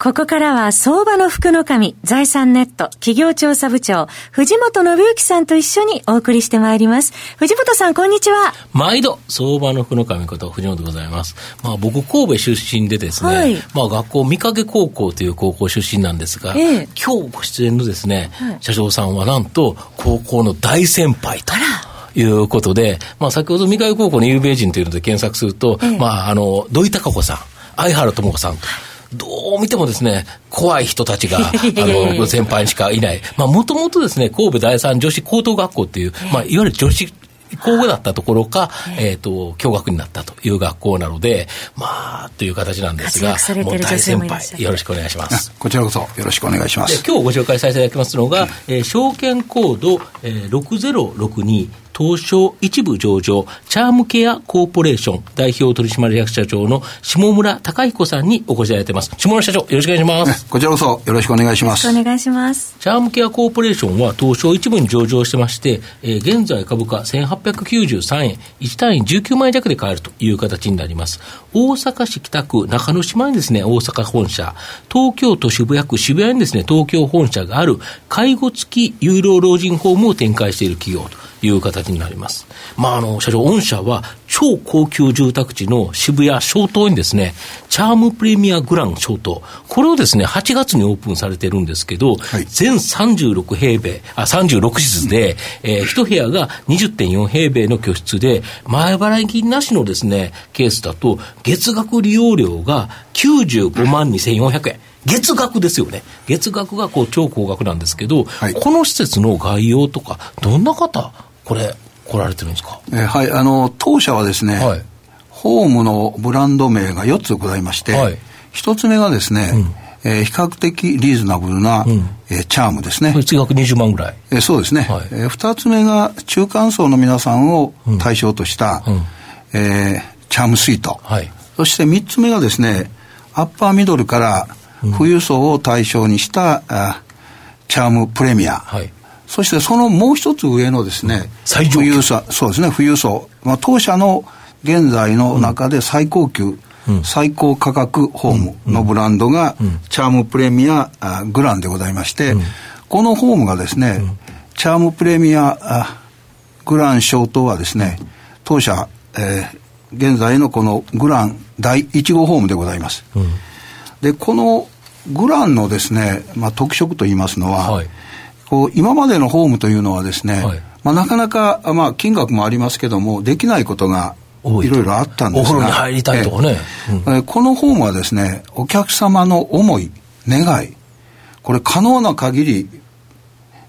ここからは相場の福の神、財産ネット企業調査部長藤本信之さんと一緒にお送りしてまいります。藤本さん、こんにちは。毎度相場の福の神こと藤本でございます。僕神戸出身でですね、はい、学校三影高校という高校出身なんですが、今日ご出演のですね、社長さんはなんと高校の大先輩ということで、先ほど三影高校の有名人というので検索すると、土井孝子さん、相原智子さんと、どう見てもですね、怖い人たちが先輩しかいない。もともとですね、神戸第三女子高等学校っていう、いわゆる女子高校だったところか、共学になったという学校なので、という形なんですが、もう大先輩、よろしくお願いします。こちらこそよろしくお願いします。今日ご紹介させていただきますのが、証券コード6062東証一部上場チャームケアコーポレーション代表取締役社長の下村隆彦さんにお越しいただいています。下村社長、よろしくお願いします。こちらこそよろしくお願いします。お願いします。チャームケアコーポレーションは東証一部に上場してまして、現在株価1893円、1単位19万円弱で買えるという形になります。大阪市北区中之島にですね、大阪本社、東京都渋谷区渋谷にですね、東京本社がある介護付き有料老人ホームを展開している企業という形になります。社長、御社は超高級住宅地の渋谷松濤にですね、チャームプレミアグラン松濤、これをですね、8月にオープンされてるんですけど、全36室で、1部屋が 20.4 平米の居室で、前払い金なしのですね、ケースだと、月額利用料が95万2400円。月額ですよね。月額が超高額なんですけど、この施設の概要とか、どんな方、これ、来られてるんですか？はい、当社はですね、ホームのブランド名が4つございまして、1つ目がですね、比較的リーズナブルな、チャームですね。月額20万ぐらい。そうですね。2つ目が中間層の皆さんを対象とした、チャームスイート。そして3つ目がですね、アッパーミドルから富裕層を対象にした、チャームプレミア。そしてそのもう一つ上のですね、富裕層、そうですね、富裕層、当社の現在の中で最高級、最高価格ホームのブランドが、チャームプレミアグランでございまして、このホームがですね、チャームプレミアグラン松濤はですね、当社、現在のこのグラン第1号ホームでございます。で、このグランのですね、特色といいますのは、今までのホームというのはですね、なかなか、金額もありますけども、できないことがいろいろあったんですが、お風呂に入りたいとかね、このホームはですね、お客様の思い、願い、これ可能な限り、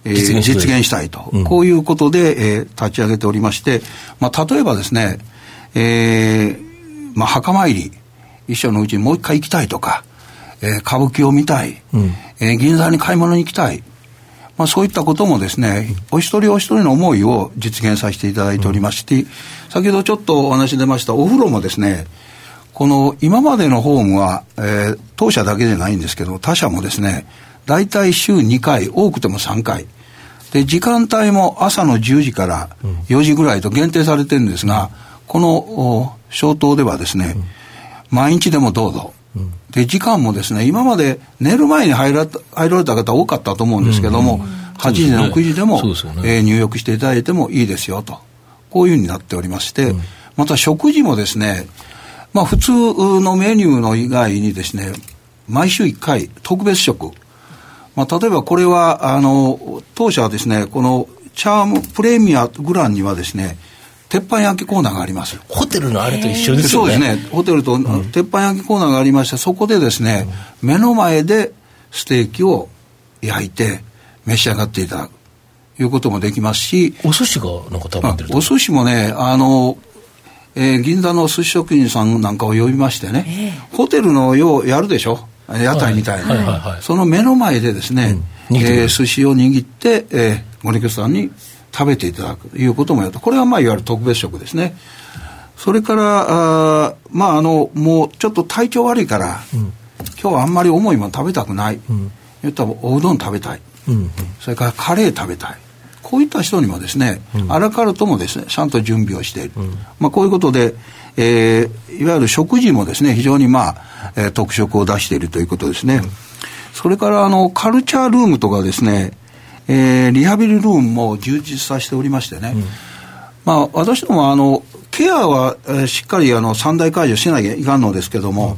実現したいと、こういうことで、立ち上げておりまして、例えばですね、墓参り一生のうちにもう一回行きたいとか、歌舞伎を見たい、銀座に買い物に行きたい、そういったこともですね、お一人お一人の思いを実現させていただいておりまして、先ほどちょっとお話出ましたお風呂もですね、この今までのホームは、当社だけじゃないんですけど、他社もですね、だいたい週2回、多くても3回。で、時間帯も朝の10時から4時ぐらいと限定されてるんですが、この小島ではですね、毎日でもどうぞ。で、時間もですね、今まで寝る前に入られた方多かったと思うんですけども、8時でも9時でも入浴していただいてもいいですよと、こういうふうになっておりまして、また食事もですね、普通のメニューの以外にですね、毎週1回特別食。例えばこれは、当社はですね、このチャームプレミアグランにはですね、鉄板焼きコーナーがあります。ホテルのあれと一緒ですよね。そうですね。ホテルと鉄板焼きコーナーがありまして、そこでですね、目の前でステーキを焼いて召し上がっていただくということもできますし、お寿司がなんか食べてる。お寿司もね、銀座の寿司職人さんなんかを呼びましてね、ホテルのようやるでしょ、屋台みたいな。その目の前でですね、寿司を握って、ご客さんに食べていただくということもやると、これは、いわゆる特別食ですね。それからもうちょっと体調悪いから、うん、今日はあんまり重いもの食べたくない、うん、言ったらおうどん食べたい、うんうん、それからカレー食べたい、こういった人にもですね、うん、アラカルトもですねちゃんと準備をしている、うんこういうことで、いわゆる食事もですね非常に特色を出しているということですね、うん、それからカルチャールームとかですね、リハビリルームも充実させておりましてね、うん私どもはケアは、しっかり三大解除しなきゃいかんのですけども、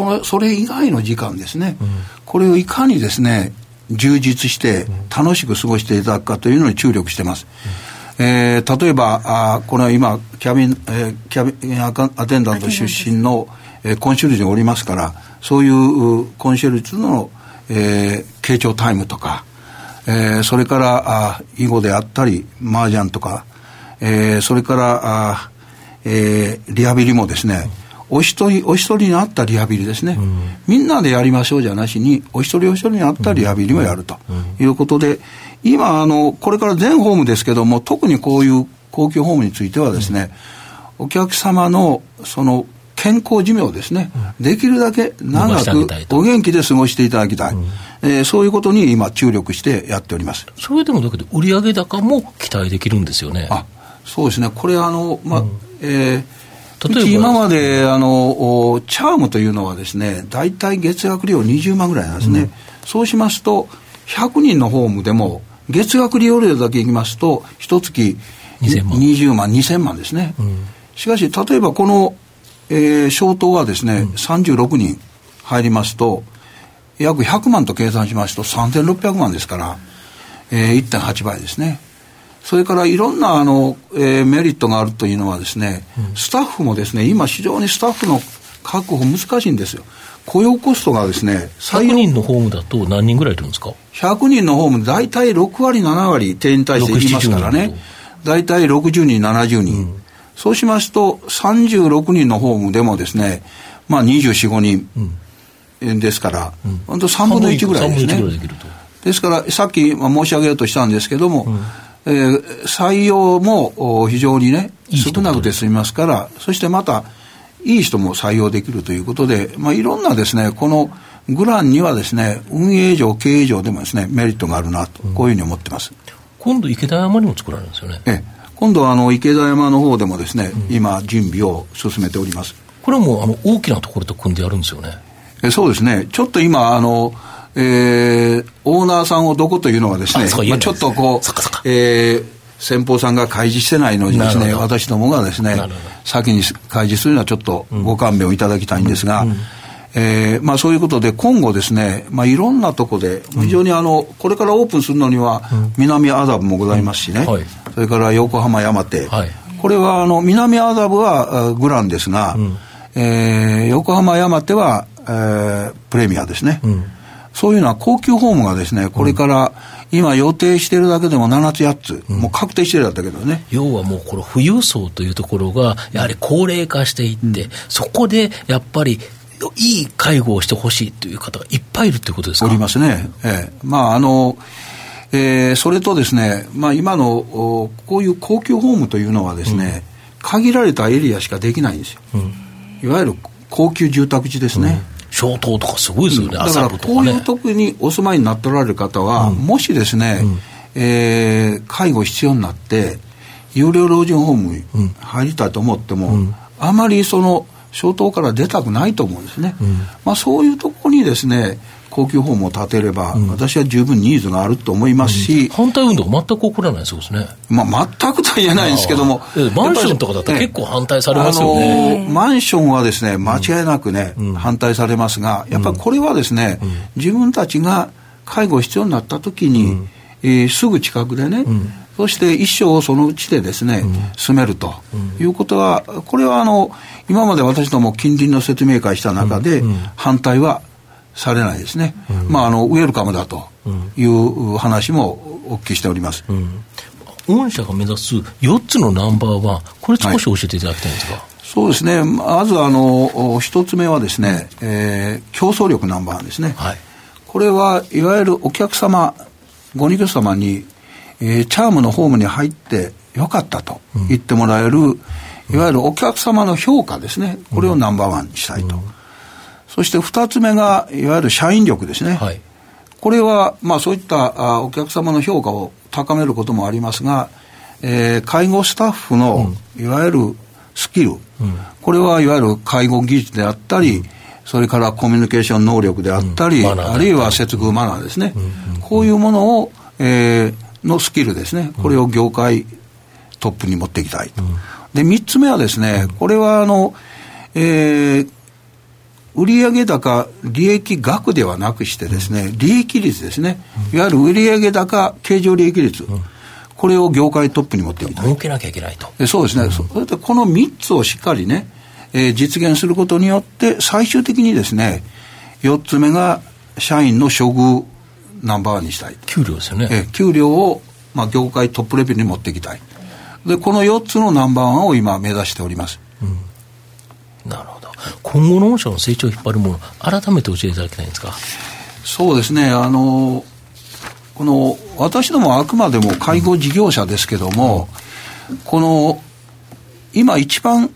うん、それ以外の時間ですね、うん、これをいかにですね充実して楽しく過ごしていただくかというのに注力してます、うん例えばこれは今キャビンアテンダント出身の、コンシェルジュがおりますから、そういうコンシェルジュの傾聴タイムとか、それから囲碁であったり麻雀とか、それからリハビリもですね、お一人に合ったリハビリですね、うん、みんなでやりましょうじゃなしにお一人に合ったリハビリもやるということで、今これから全ホームですけども、特にこういう公共ホームについてはですね、お客様のその健康寿命ですね、できるだけ長くお元気で過ごしていただきたい、そういうことに今注力してやっております。それでもだけど売上高も期待できるんですよね。そうですね、これ例えば今までチャームというのはですね、だいたい月額利用20万ぐらいなんですね、うん、そうしますと100人のホームでも月額利用料だけいきますと1月20万2000万ですね、うん、しかし例えばこの、小島はですね、うん、36人入りますと約100万と計算しますと3600万ですから、1.8 倍ですね。それからいろんなメリットがあるというのはですね、スタッフもですね、今非常にスタッフの確保難しいんですよ。雇用コストがですね、100人のホームだと何人ぐらいいるんですか。100人のホームだいたい6割7割定員体制いますからね、だいたい60人70人、うん、そうしますと36人のホームでもですね、24、5人ですから、うん、ほんと3分の1ぐらいですね。ですからさっき申し上げようとしたんですけども、うん採用も非常にね少なくて済みますから、そしてまたいい人も採用できるということで、いろんなですねこのグランにはですね運営上経営上でもですねメリットがあるなと、こういうふうに思ってます。今度池田山にも作られるんですよね。今度は池田山の方でもですね、今準備を進めております。これはもう大きなところと組んでやるんですよね。そうですね、ちょっと今オーナーさんをどこというのはですね、ちょっとこう先方さんが開示してないのにですね、私どもがですね先に開示するのはちょっとご勘弁をいただきたいんですが、そういうことで今後ですね、いろんなとこで非常にこれからオープンするのには南麻布もございますしね、それから横浜山手、これは南麻布はグランですが、横浜山手はプレミアですね。そういうのは高級ホームがですね、これから今予定しているだけでも7つ8つ、もう確定しているだけどね。要はもうこの富裕層というところがやはり高齢化していって、そこでやっぱりいい介護をしてほしいという方がいっぱいいるということですか。おりますね。それとですね、今のこういう高級ホームというのはですね、限られたエリアしかできないんですよ。いわゆる高級住宅地ですね。小島とかすごいですよね。だからこういうとこにお住まいになっておられる方は、もしですね、介護必要になって有料老人ホームに入りたいと思っても、あまりその小島から出たくないと思うんですね、そういうとこにですね高級ホームを建てれば、私は十分ニーズがあると思いますし、反対運動全く起こらないそうですね。全くとは言えないんですけども、マンションとかだったら結構反対されますよね。マンションはですね間違いなくね、反対されますが、やっぱりこれはですね、自分たちが介護必要になった時に、すぐ近くでね、そして一生をそのうちでですね、住めるということは、これは今まで私ども近隣の説明会した中で、反対はされないですね、ウェルカムだという話もお聞きしております、御社が目指す4つのナンバーワン、これ少し教えていただきたいんですか。そうですね、まず1つ目はですね、競争力ナンバーワンですね、これはいわゆるお客様ご入居様に、チャームのホームに入ってよかったと言ってもらえる、いわゆるお客様の評価ですね、これをナンバーワンにしたいと、うん、そして2つ目がいわゆる社員力ですね、はい、これはまあそういったお客様の評価を高めることもありますが、介護スタッフのいわゆるスキル、うん、これはいわゆる介護技術であったり、うん、それからコミュニケーション能力であったり、うん、あるいは接遇マナーですね、うん、こういうものを、のスキルですね、これを業界トップに持っていきたいと、うん、で3つ目はですね、これは売上高利益額ではなくしてですね、利益率ですね、いわゆる売上高経常利益率、うん、これを業界トップに持っていきたい、儲けなきゃいけないと。そうですね、うん、それでこの3つをしっかりね、実現することによって最終的にですね、4つ目が社員の処遇ナンバーワンにしたい、給料ですよね、給料を、まあ、業界トップレベルに持っていきたい、でこの4つのナンバーワンを今目指しております、うん、なるほど。今後の御社の成長を引っ張るもの、改めて教えていただきたいんですか。そうですね、この私どもあくまでも介護事業者ですけども、うん、この今一番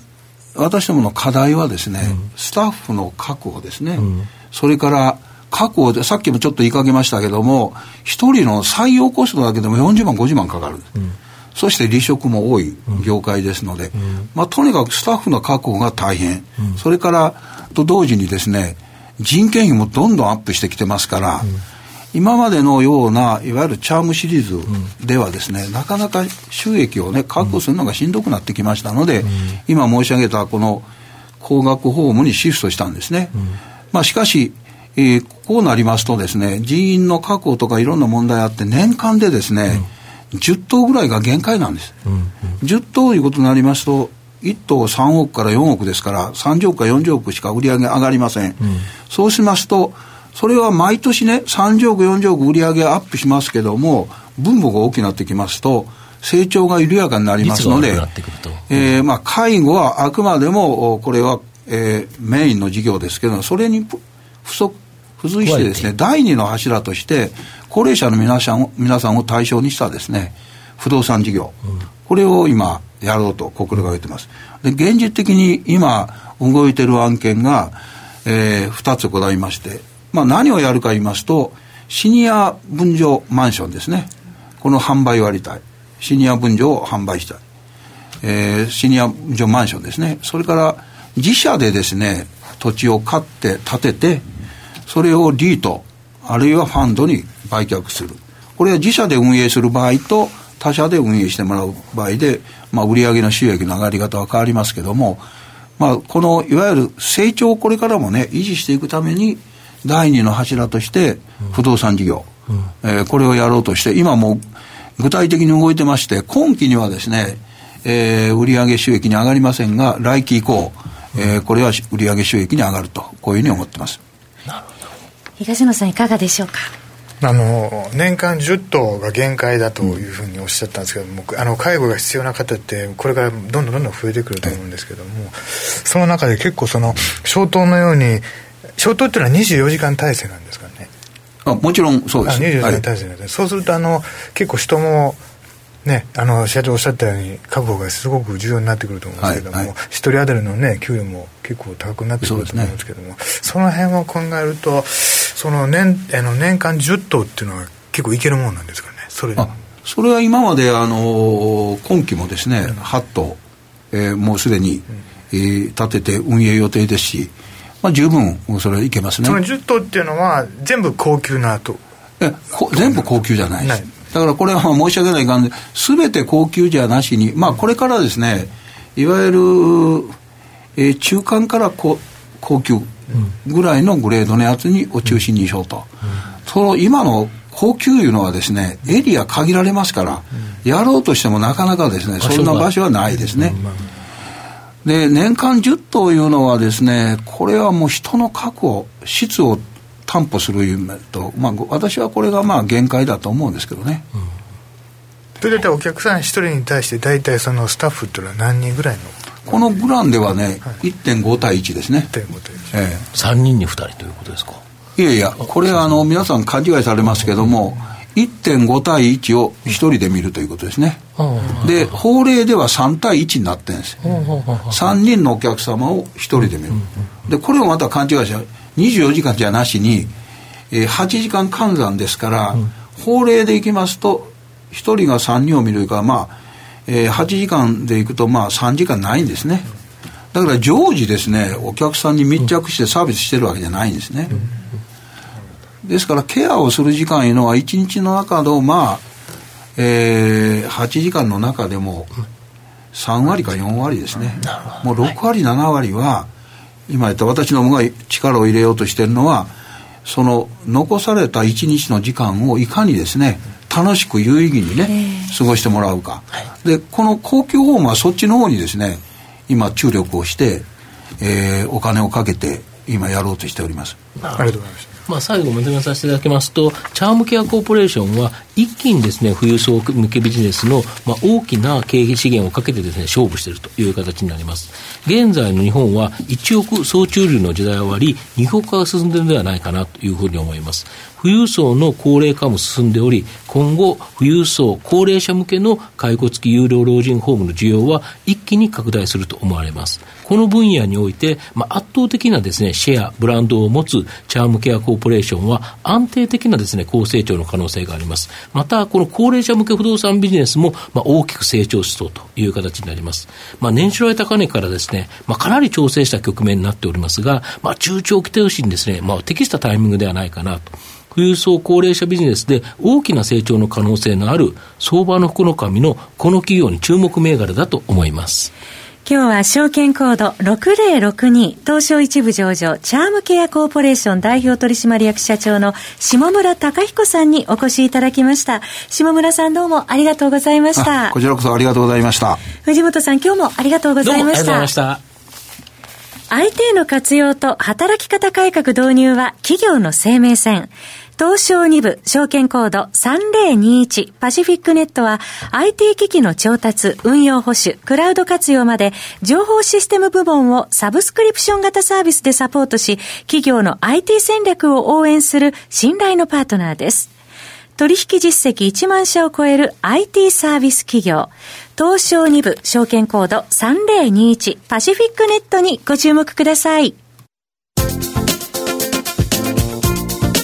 私どもの課題はですね、うん、スタッフの確保ですね、うん、それから確保でさっきもちょっと言いかけましたけども、一人の採用コストだけでも40万50万かかる、うん、そして離職も多い業界ですので、うん、まあ、とにかくスタッフの確保が大変、うん、それからと同時にですね、人件費もどんどんアップしてきてますから、うん、今までのようないわゆるチャームシリーズではですね、うん、なかなか収益をね確保するのがしんどくなってきましたので、うん、今申し上げたこの高額ホームにシフトしたんですね、うん、まあ、しかし、こうなりますとですね、人員の確保とかいろんな問題あって、年間でですね、うん、10棟ぐらいが限界なんです、うんうん、10棟ということになりますと1棟3億から4億ですから、30億から40億しか売り上げ上がりません、うん、そうしますとそれは毎年ね、30億40億売り上げアップしますけども、分母が大きくなってきますと成長が緩やかになりますので、まあ介護はあくまでもこれは、メインの事業ですけど、それに付随してですね、第2の柱として高齢者の皆さんを対象にしたですね、不動産事業、うん、これを今やろうと心がけてます。で、現実的に今動いてる案件が、2つございまして、まあ、何をやるか言いますと、シニア分譲マンションですね、この販売をやりたい、シニア分譲を販売したい、シニア分譲マンションですね、それから自社でですね土地を買って建てて、それをリートあるいはファンドに売却する、これは自社で運営する場合と他社で運営してもらう場合で、まあ、売上の収益の上がり方は変わりますけども、まあ、このいわゆる成長をこれからもね維持していくために、第二の柱として不動産事業、うんうん、これをやろうとして今も具体的に動いてまして、今期にはですね、売上収益に上がりませんが、来期以降、これは売上収益に上がると、こういうふうに思ってます。なるほど。東野さんいかがでしょうか。年間10棟が限界だというふうにおっしゃったんですけども、介護が必要な方ってこれからどんどん増えてくると思うんですけども、その中で結構その消灯のように、消灯というのは24時間体制なんですかね。もちろんそうです。24時間体制なんです、はい、そうすると結構人も、ね、社長おっしゃったように確保がすごく重要になってくると思うんですけども、はいはい、1人当たりの、ね、給料も結構高くなってくると思うんですけども、 その辺を考えると、その 年間10棟っていうのは結構いけるもんなんですかね。それは今まで、今期もですね、うん、8棟、もうすでに、建てて運営予定ですし、まあ、十分それはいけますね。その10棟っていうのは全部高級なと、全部高級じゃないです。だからこれは申し訳ないが、全て高級じゃなしに、まあ、これからですね、いわゆる、中間から高級ぐらいのグレードのやつにを中心にしようと、うん、その今の高級いうのはですね、エリア限られますから、うん、やろうとしてもなかなかですね、そんな場所はないですね、うん、まあで年間10棟いうのはですね、これはもう人の確保、質を担保する夢と、まあ、私はこれがまあ限界だと思うんですけどね、うん、というとお客さん1人に対して大体そのスタッフというのは何人ぐらいの、このプランではね、はい、1.5 対1ですね。 1.5 対1、3人に2人ということですか。いやいや、これは皆さん勘違いされますけども、1.5 対1を1人で見るということですね、で法令では3対1になってるんですよ。3人のお客様を1人で見る。でこれをまた勘違いしちゃう。24時間じゃなしに8時間換算ですから、法令でいきますと1人が3人を見るから、まあ8時間でいくとまあ3時間ないんですね。だから常時ですねお客さんに密着してサービスしてるわけじゃないんですね。ですからケアをする時間いうのは1日の中のまあ8時間の中でも3割か4割ですね。もう6割7割は今言った私どもが力を入れようとしているのはその残された1日の時間をいかにですね楽しく有意義にね過ごしてもらうか。でこの高級ホームはそっちの方にですね今注力をして、お金をかけて今やろうとしております。ありがとうございました。まあ、最後まとめさせていただきますと、チャームケアコーポレーションは一気にですね富裕層向けビジネスの、まあ、大きな経費資源をかけてですね勝負しているという形になります。現在の日本は一億総中流の時代はあり二極化が進んでいるのではないかなというふうに思います。富裕層の高齢化も進んでおり、今後富裕層高齢者向けの介護付き有料老人ホームの需要は一気に拡大すると思われます。この分野において、まあ、圧倒的なですねシェアブランドを持つチャームケアコーポレーションは安定的なですね高成長の可能性があります。またこの高齢者向け不動産ビジネスも、まあ、大きく成長しそうという形になります。まあ、年初来高値からですね、まあ、かなり調整した局面になっておりますが、まあ、中長期投資にですね、まあ、適したタイミングではないかなと。富裕層高齢者ビジネスで大きな成長の可能性のある相場の福の神のこの企業に注目銘柄だと思います。今日は証券コード6062東証一部上場チャームケアコーポレーション代表取締役社長の下村孝彦さんにお越しいただきました。下村さんどうもありがとうございました。こちらこそありがとうございました。藤本さん今日もありがとうございました。どうもありがとうございました。IT の活用と働き方改革導入は企業の生命線。東証2部証券コード3021パシフィックネットは IT 機器の調達、運用保守、クラウド活用まで情報システム部門をサブスクリプション型サービスでサポートし、企業の IT 戦略を応援する信頼のパートナーです。取引実績1万社を超える IT サービス企業。東証2部証券コード3021パシフィックネットにご注目ください。